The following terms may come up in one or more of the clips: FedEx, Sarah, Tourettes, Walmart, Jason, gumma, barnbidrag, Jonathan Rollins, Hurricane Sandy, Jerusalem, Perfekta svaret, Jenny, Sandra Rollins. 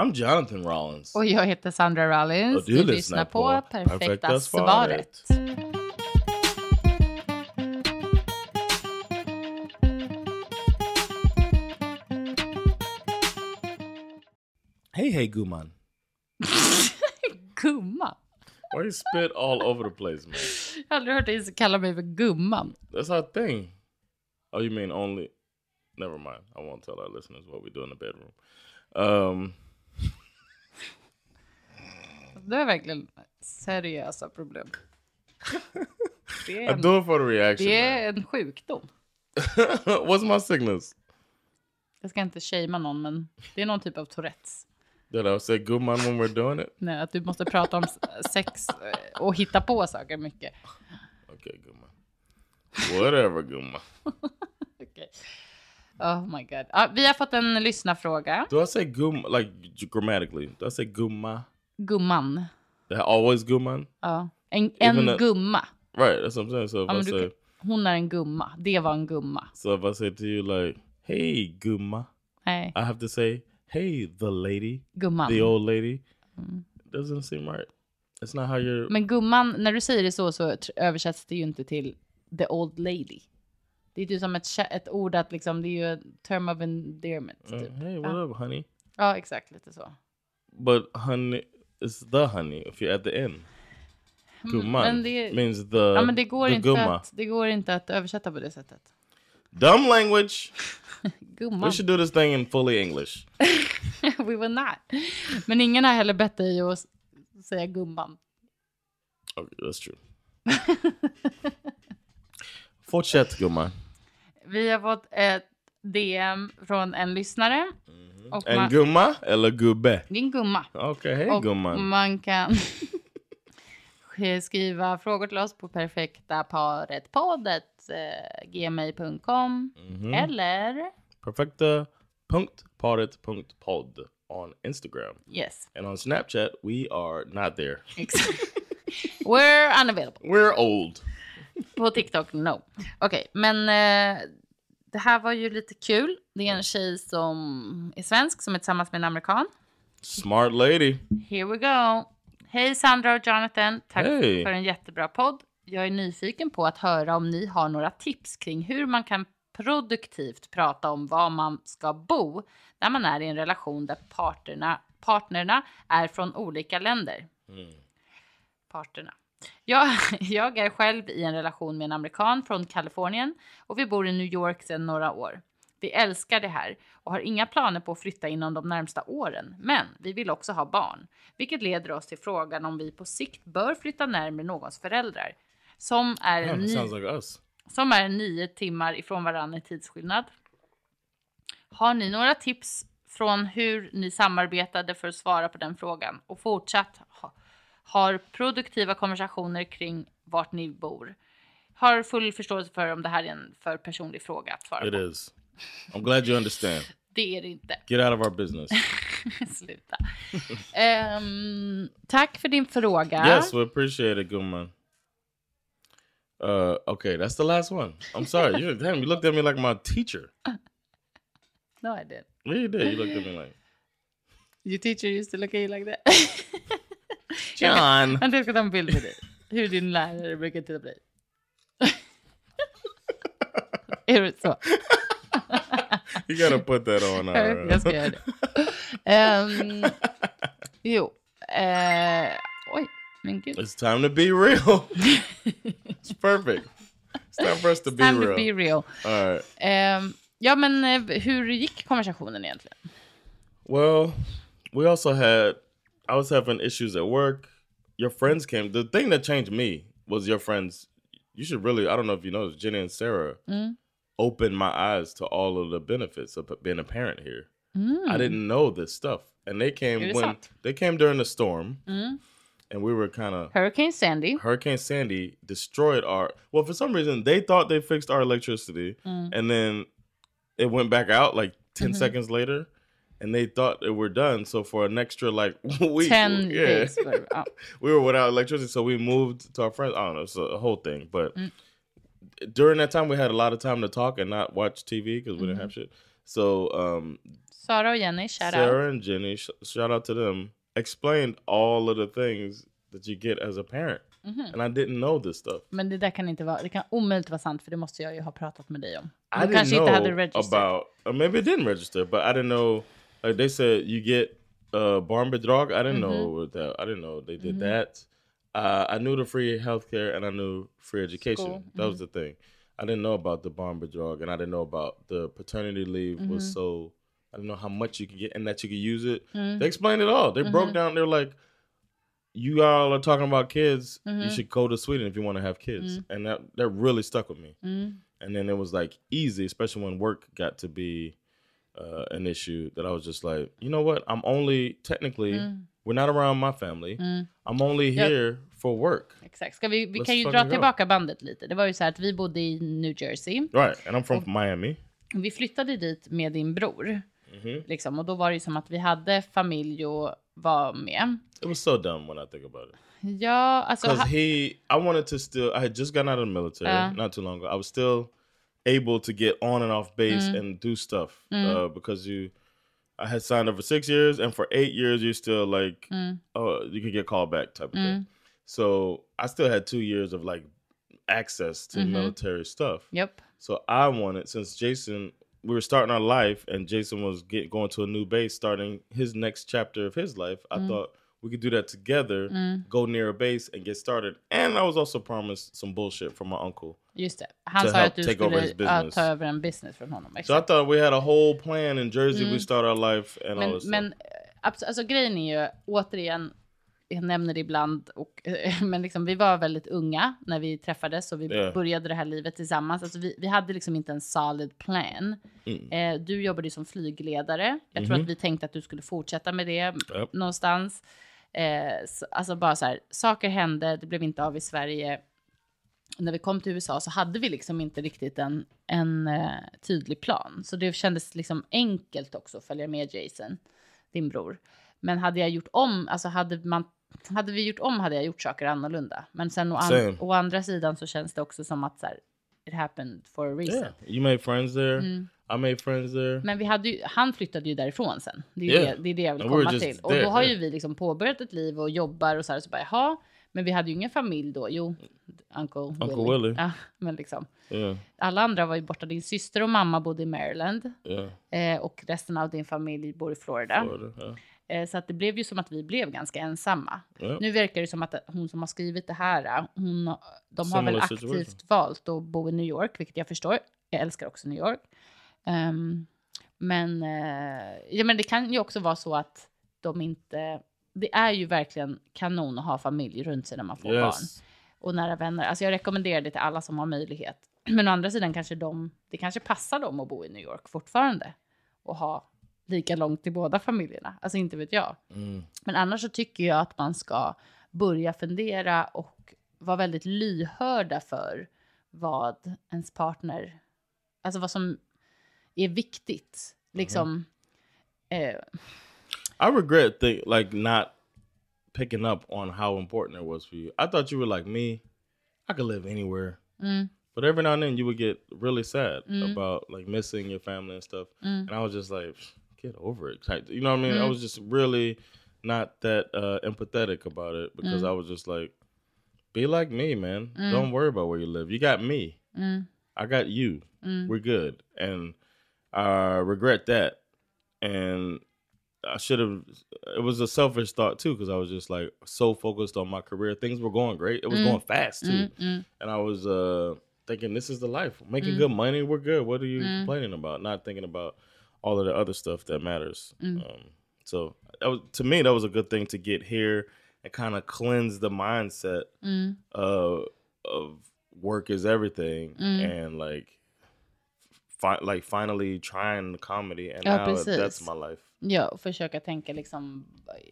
I'm Jonathan Rollins. Och jag heter Sandra Rollins. Och du lyssnar på Perfekta svaret. Hej gumman. Gumman? Why you spit all over the place, man? Jag har aldrig hört dig kalla mig för gumman. That's our thing. Oh, you mean only... Never mind. I won't tell our listeners what we do in the bedroom. Det är verkligen seriösa problem. I do it for the reaction. Det är en sjukdom. What's my sickness? Jag ska inte shama någon, men det är någon typ av Tourettes. Did I say gumman when we're doing it? Nej, att du måste prata om sex och hitta på saker mycket. Okej, gumman. Whatever, gumman. Okej. Oh my god. Vi har fått en lyssnarfråga. Do I say gumma, like grammatically? Do I say gumma? Gumman. They always gumman? Ja. En gumma. Right, that's what I'm saying. So if I say... Hon är en gumma. Det var en gumma. So if I say to you like, hey gumma. Hey. I have to say... Hey, the lady. Gumman. The old lady. It doesn't seem right. It's not how you're... Men gumman, när du säger det så översätts det ju inte till the old lady. Det är ju som ett ord att liksom, det är ju en term of endearment. Typ. Hey, what up, honey? Ja, exakt, lite så. But honey, it's the honey if you're at the end. Gumman means the, ja, men det går inte att översätta på det sättet. Dumb language. Gumman. We should do this thing in fully English. We will not. Men ingen har heller bett dig att säga gumman. Okay, that's true. Fortsätt, gumman. Vi har fått ett DM från en lyssnare. Mm-hmm. Och en gumma eller gubbe? Det är en gumma. Okej, hej gumman. Och man kan skriva frågor till oss på perfektaparetpoddet@gmail.com eller perfekta.paret.podd on Instagram. Yes. And on Snapchat we are not there. Exactly. We're unavailable. We're old. På TikTok, no. Okej, men det här var ju lite kul. Det är en tjej som är svensk som är tillsammans med en amerikan. Smart lady. Here we go. Hej Sandra och Jonathan, tack för en jättebra podd. Jag är nyfiken på att höra om ni har några tips kring hur man kan produktivt prata om var man ska bo när man är i en relation där partnerna är från olika länder. Mm. Parterna. Jag är själv i en relation med en amerikan från Kalifornien och vi bor i New York sedan några år. Vi älskar det här och har inga planer på att flytta inom de närmsta åren. Men vi vill också ha barn. Vilket leder oss till frågan om vi på sikt bör flytta närmare någons föräldrar. Som är, som är 9 timmar ifrån varandra i tidsskillnad. Har ni några tips från hur ni samarbetade för att svara på den frågan? Och fortsatt har produktiva konversationer kring vart ni bor. Har full förståelse för om det här är en för personlig fråga att svara på. It is. I'm glad you understand. Det är det inte. Get out of our business. Sluta. Tack för din fråga. Yes, we appreciate it, gumman. Okay, that's the last one. I'm sorry. You looked at me like my teacher. No, I didn't. Yeah, you did. You looked at me like... Your teacher used to look at you like that. John. Jag ska ta en bild med dig. Hur din lärare brukar titta på dig. Är det så? You gotta put that on. Jag ska göra det. Oj, men gud. It's time to be real. It's perfect. It's time for us to be real. Time to be real. All right. Ja, men hur gick konversationen egentligen? Well, we also had... I was having issues at work. Your friends came. The thing that changed me was your friends. You should really... I don't know if you know, Jenny and Sarah... Mm. opened my eyes to all of the benefits of being a parent here. Mm. I didn't know this stuff. And they came during the storm. Mm. And we were kind of... Hurricane Sandy. Hurricane Sandy destroyed our... Well, for some reason, they thought they fixed our electricity. Mm. And then it went back out like 10 seconds later. And they thought that we're done. So for an extra like week... 10 days. We were without electricity. So we moved to our friends. I don't know. It's a whole thing. But during that time, we had a lot of time to talk and not watch TV because we didn't have shit. So... Sarah and Jenny, shout out to them. Explained all of the things that you get as a parent. Mm-hmm. And I didn't know this stuff. Men det där kan inte vara, det kan omöjligt vara sant, för det måste jag ju ha pratat med dig om. Du kanske inte hade registered. Maybe it didn't register, but I didn't know, like they said you get barnbidrag. I didn't know that. I didn't know they did that. I knew the free healthcare and I knew free education. School. That was the thing. I didn't know about the barnbidrag and I didn't know about the paternity leave was so... I don't know how much you can get and that you can use it. Mm. They explained it all. They broke down. They're like, you all are talking about kids. You should go to Sweden if you want to have kids. And that really stuck with me. And then it was like easy, especially when work got to be an issue, that I was just like, you know what? I'm only technically, we're not around my family. I'm only here for work. Exakt. Vi kan ju dra tillbaka bandet lite. Det var ju så här att vi bodde i New Jersey. Right. And I'm from Miami. Vi flyttade dit med din bror. Mm-hmm. Liksom. Och då var det ju som att vi hade familj och var med. It was so dumb when I think about it. Ja, alltså... Because I wanted to still... I had just gotten out of the military, not too long ago. I was still able to get on and off base and do stuff. Because I had signed up for 6 years, and for 8 years you're still like, oh, you can get called back type of thing. So I still had 2 years of like access to military stuff. Yep. So I wanted, since Jason... We were starting our life, and Jason was going to a new base, starting his next chapter of his life. I thought we could do that together, go near a base and get started. And I was also promised some bullshit from my uncle. Just det. Han sa att du skulle ta över en business från honom. Exakt. So I thought we had a whole plan in Jersey. We start our life and all this stuff. Alltså, grejen är ju, återigen, jag nämner det ibland, och, men liksom, vi var väldigt unga när vi träffades och vi började det här livet tillsammans. Alltså, vi hade liksom inte en solid plan. Du jobbade som flygledare. Jag tror att vi tänkte att du skulle fortsätta med det någonstans. Alltså bara så här, saker hände, det blev inte av i Sverige. När vi kom till USA så hade vi liksom inte riktigt en tydlig plan. Så det kändes liksom enkelt också att följa med Jason, din bror. Men hade jag gjort om, alltså hade vi gjort om, hade jag gjort saker annorlunda. Men sen å andra sidan så känns det också som att så här, it happened for a reason. Yeah. You made friends there. I made friends there. Men vi hade ju, han flyttade ju därifrån sen. Det är det jag vill komma till. Och då har ju vi liksom påbörjat ett liv och jobbar och så här, så bara men vi hade ju ingen familj då. Jo, Uncle Willie. Ja, men liksom. Yeah. Alla andra var ju borta. Din syster och mamma bodde i Maryland. Yeah. Och resten av din familj bor i Florida. Yeah. Så att det blev ju som att vi blev ganska ensamma. Yep. Nu verkar det som att hon som har skrivit det här, de har väl aktivt valt att bo i New York, vilket jag förstår. Jag älskar också New York. Men det kan ju också vara så att de inte... Det är ju verkligen kanon att ha familj runt sig när man får barn. Och nära vänner. Alltså jag rekommenderar det till alla som har möjlighet. Men å andra sidan kanske det kanske passar dem att bo i New York fortfarande. Och ha... lika långt till båda familjerna. Alltså inte vet jag. Men annars så tycker jag att man ska börja fundera och vara väldigt lyhörda för vad ens partner, alltså vad som är viktigt. Liksom. I regret like not picking up on how important it was for you. I thought you were like me. I could live anywhere. But every now and then you would get really sad about like missing your family and stuff. And I was just like... Get over it. You know what I mean? I was just really not that empathetic about it because I was just like, be like me, man. Don't worry about where you live. You got me. I got you. We're good. And I regret that. And I should have... It was a selfish thought, too, because I was just like so focused on my career. Things were going great. It was going fast, too. And I was thinking, this is the life. Making good money, we're good. What are you complaining about? Not thinking about... all of the other stuff that matters. So that was, to me, that was a good thing to get here and kind of cleanse the mindset of work is everything and like finally trying comedy and now that's my life. Ja, och försöka tänka liksom...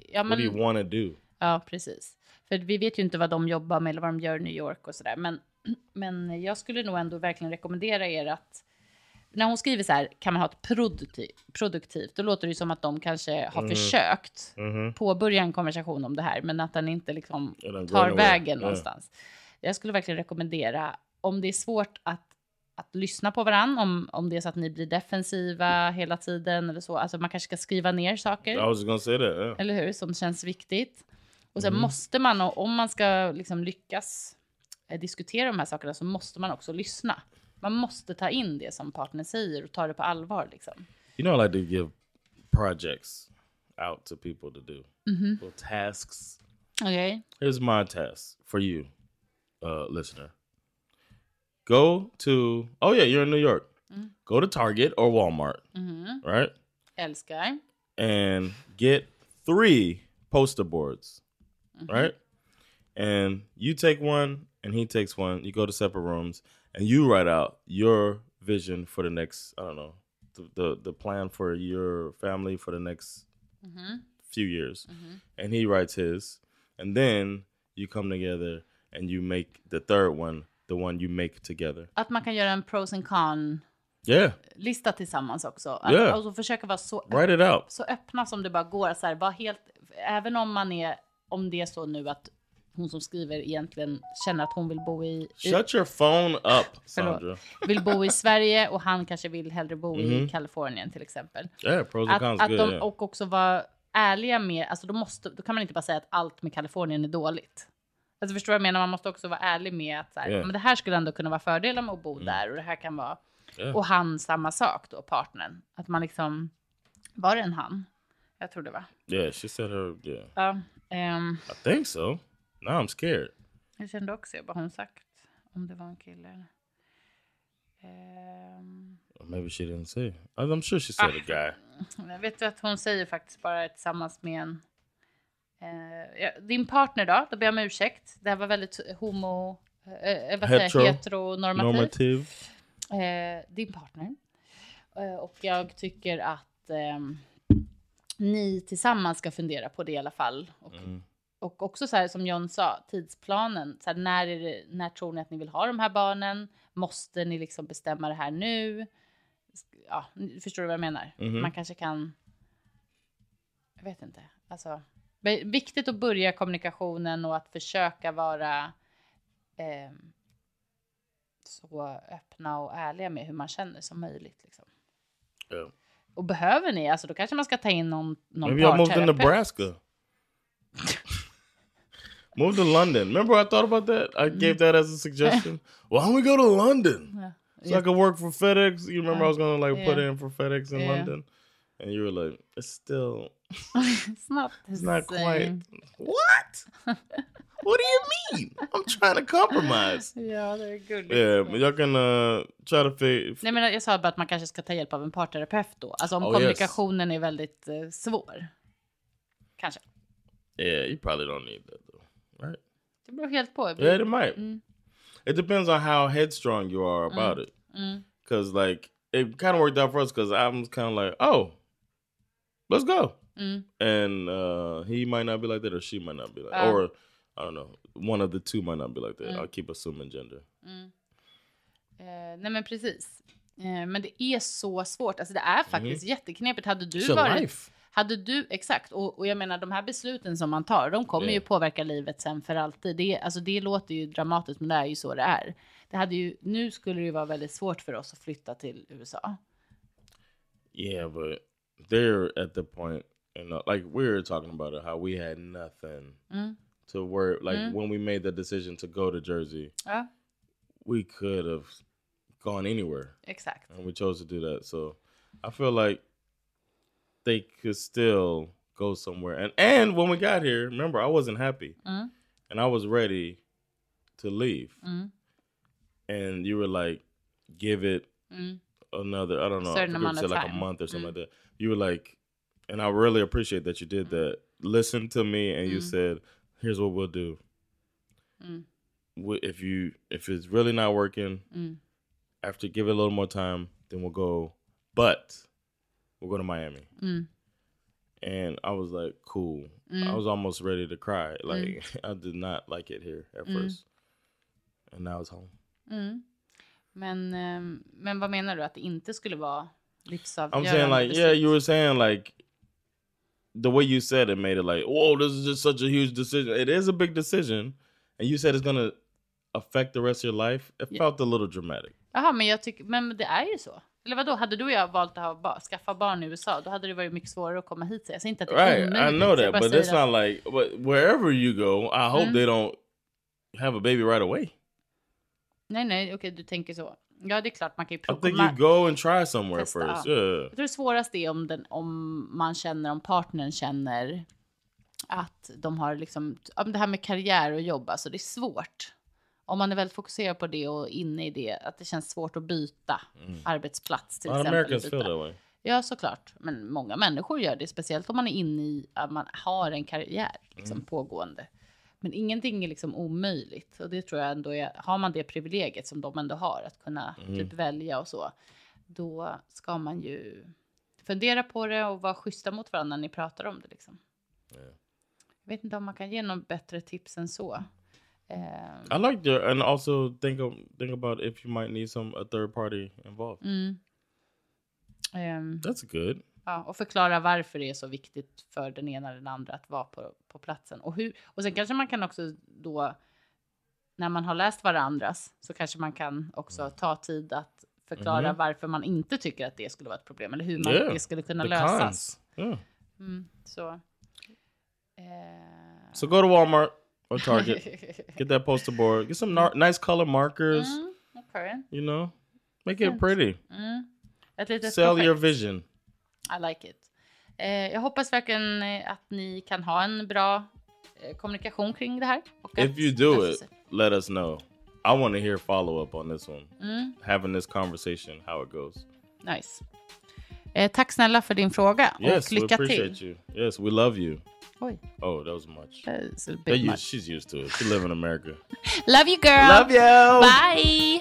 Ja, men, what do you wanna do? Ja, precis. För vi vet ju inte vad de jobbar med eller vad de gör i New York och sådär. Men jag skulle nog ändå verkligen rekommendera er att... När hon skriver så här, kan man ha ett produktivt? Då låter det ju som att de kanske har försökt påbörja en konversation om det här. Men att den inte liksom tar vägen någonstans. Jag skulle verkligen rekommendera, om det är svårt att lyssna på varandra, om det är så att ni blir defensiva hela tiden eller så. Alltså man kanske ska skriva ner saker. I was gonna say that, yeah. Eller hur? Som känns viktigt. Och sen måste man, om man ska liksom lyckas diskutera de här sakerna, så måste man också lyssna. Man måste ta in det som partnern säger och ta det på allvar liksom. You know, I like to give projects out to people to do. Little tasks. Okay. Here's my task for you, listener. Go to, oh yeah, you're in New York. Go to Target or Walmart, right? Älskar. And get 3 poster boards, right? And you take one and he takes one. You go to separate rooms. And you write out your vision for the next, I don't know, the plan for your family for the next few years. And he writes his. And then you come together and you make the third one, the one you make together. Att man kan göra en pros and cons lista tillsammans också. Att, och försöka vara så, så öppna som det bara går. Så här, bara helt, även om man är, om det är så nu att hon som skriver egentligen känner att hon vill bo i... Shut your phone up, Sandra. Vill bo i Sverige och han kanske vill hellre bo i Kalifornien till exempel. Yeah, pros and cons, att good, de, yeah. Och också vara ärliga med... Alltså då kan man inte bara säga att allt med Kalifornien är dåligt. Alltså förstår jag menar? Man måste också vara ärlig med att så här, men det här skulle ändå kunna vara fördelar med att bo där. Och det här kan vara... Yeah. Och han samma sak då, partnern. Att man liksom... Var det en han? Jag tror det var. Yeah, she said her... Yeah. I think so. No, I'm scared. Jag kände också vad hon sagt. Om det var en kille. Maybe she didn't say. I'm sure she said a guy. Jag vet att hon säger faktiskt bara tillsammans med en... din partner då? Då ber jag om ursäkt. Det här var väldigt heteronormativ. Din partner. Och jag tycker att ni tillsammans ska fundera på det i alla fall. Och också så här som John sa, tidsplanen. Så här, när tror ni att ni vill ha de här barnen? Måste ni liksom bestämma det här nu? Ja, förstår du vad jag menar? Man kanske kan... Jag vet inte. Alltså, viktigt att börja kommunikationen och att försöka vara så öppna och ärliga med hur man känner som möjligt. Liksom. Yeah. Och behöver ni, alltså då kanske man ska ta in någon parterapeut. Maybe I moved to Nebraska. Move to London. Remember I thought about that? I gave that as a suggestion. Why don't we go to London? So I could work for FedEx. You remember I was going to like put in for FedEx in London? And you were like, it's still... it's not quite... What? What do you mean? I'm trying to compromise. Ja, det är gulligt. Men jag kan try to pay... Nej, men jag sa bara att man kanske ska ta hjälp av en parterapeut då. Alltså om kommunikationen är väldigt svår. Kanske. Yeah, you probably don't need that though. Right. Det beror helt på. Yeah, it might. It depends on how headstrong you are about it. Because, like, it kind of worked out for us because I'm kind of like, oh, let's go. And he might not be like that or she might not be like that. Or, I don't know, one of the two might not be like that. I'll keep assuming gender. Nej, men precis. Men det är så svårt. Alltså, det är faktiskt jätteknepigt. Hade du varit... Life. Hade du, exakt, och jag menar de här besluten som man tar, de kommer ju påverka livet sen för alltid. Det låter ju dramatiskt, men det är ju så det är. Nu skulle det ju vara väldigt svårt för oss att flytta till USA. Yeah, but they're at the point, you know, like we were talking about it, how we had nothing to work. Like when we made the decision to go to Jersey, we could have gone anywhere. Exakt. And we chose to do that, so I feel like they could still go somewhere. And when we got here, remember, I wasn't happy. And I was ready to leave. And you were like, give it another, I don't know, certain amount of time. Like a month or something like that. You were like, and I really appreciate that you did that. Listen to me, and you said, here's what we'll do. If it's really not working, after give it a little more time, Then we'll go, but we'll go to Miami. Mm. And I was like, cool. Mm. I was almost ready to cry. Like, I did not like it here at first. And now it's home. Mm. Men vad menar du att det inte skulle vara livsavgörande? I'm saying like, beslut? Yeah, you were saying like, the way you said it made it like, whoa, this is just such a huge decision. It is a big decision. And you said it's going to affect the rest of your life. It felt a little dramatic. Jaha, men jag tycker, men det är ju så. Eller vadå, hade du och jag valt att skaffa barn i USA, då hade det varit mycket svårare att komma hit. Jag säger inte att det är omöjligt. I know that, but it's not like, but wherever you go, I hope they don't have a baby right away. Nej, okej, du tänker så. Ja, det är klart man kan ju prova. I think you go and try somewhere testa. First. Yeah. Jag tror det svåraste är om partnern känner att de har liksom, om det här med karriär och jobb, alltså det är svårt. Om man är väldigt fokuserad på det och inne i det, att det känns svårt att byta arbetsplats till exempel. Ja, såklart. Men många människor gör det, speciellt om man är inne i att man har en karriär liksom, pågående. Men ingenting är liksom omöjligt. Och det tror jag ändå är, har man det privilegiet som de ändå har, att kunna typ välja och så, då ska man ju fundera på det och vara schyssta mot varandra när ni pratar om det liksom. Yeah. Jag vet inte om man kan ge någon bättre tips än så. I like that, and also think about if you might need a third party involved. That's good. Ja, och förklara varför det är så viktigt för den ena eller den andra att vara på platsen. Och sen kanske man kan också då, när man har läst varandras, så kanske man kan också ta tid att förklara varför man inte tycker att det skulle vara ett problem. Eller hur man det skulle kunna lösas. Yeah. So go to Walmart. Or Target. Get that poster board. Get some nice color markers. Okay. You know? Make it pretty. Sell your vision. I like it. Jag hoppas verkligen att ni kan ha en bra kommunikation kring det här. If you do it, let us know. I want to hear follow-up on this one. Having this conversation, how it goes. Nice. Tack snälla för din fråga. Yes, och lycka till. Yes, we appreciate you. Yes, we love you. Oj. Oh, that was much. That is a bit much. She's used to it. She lives in America. Love you, girl. Love you. Bye.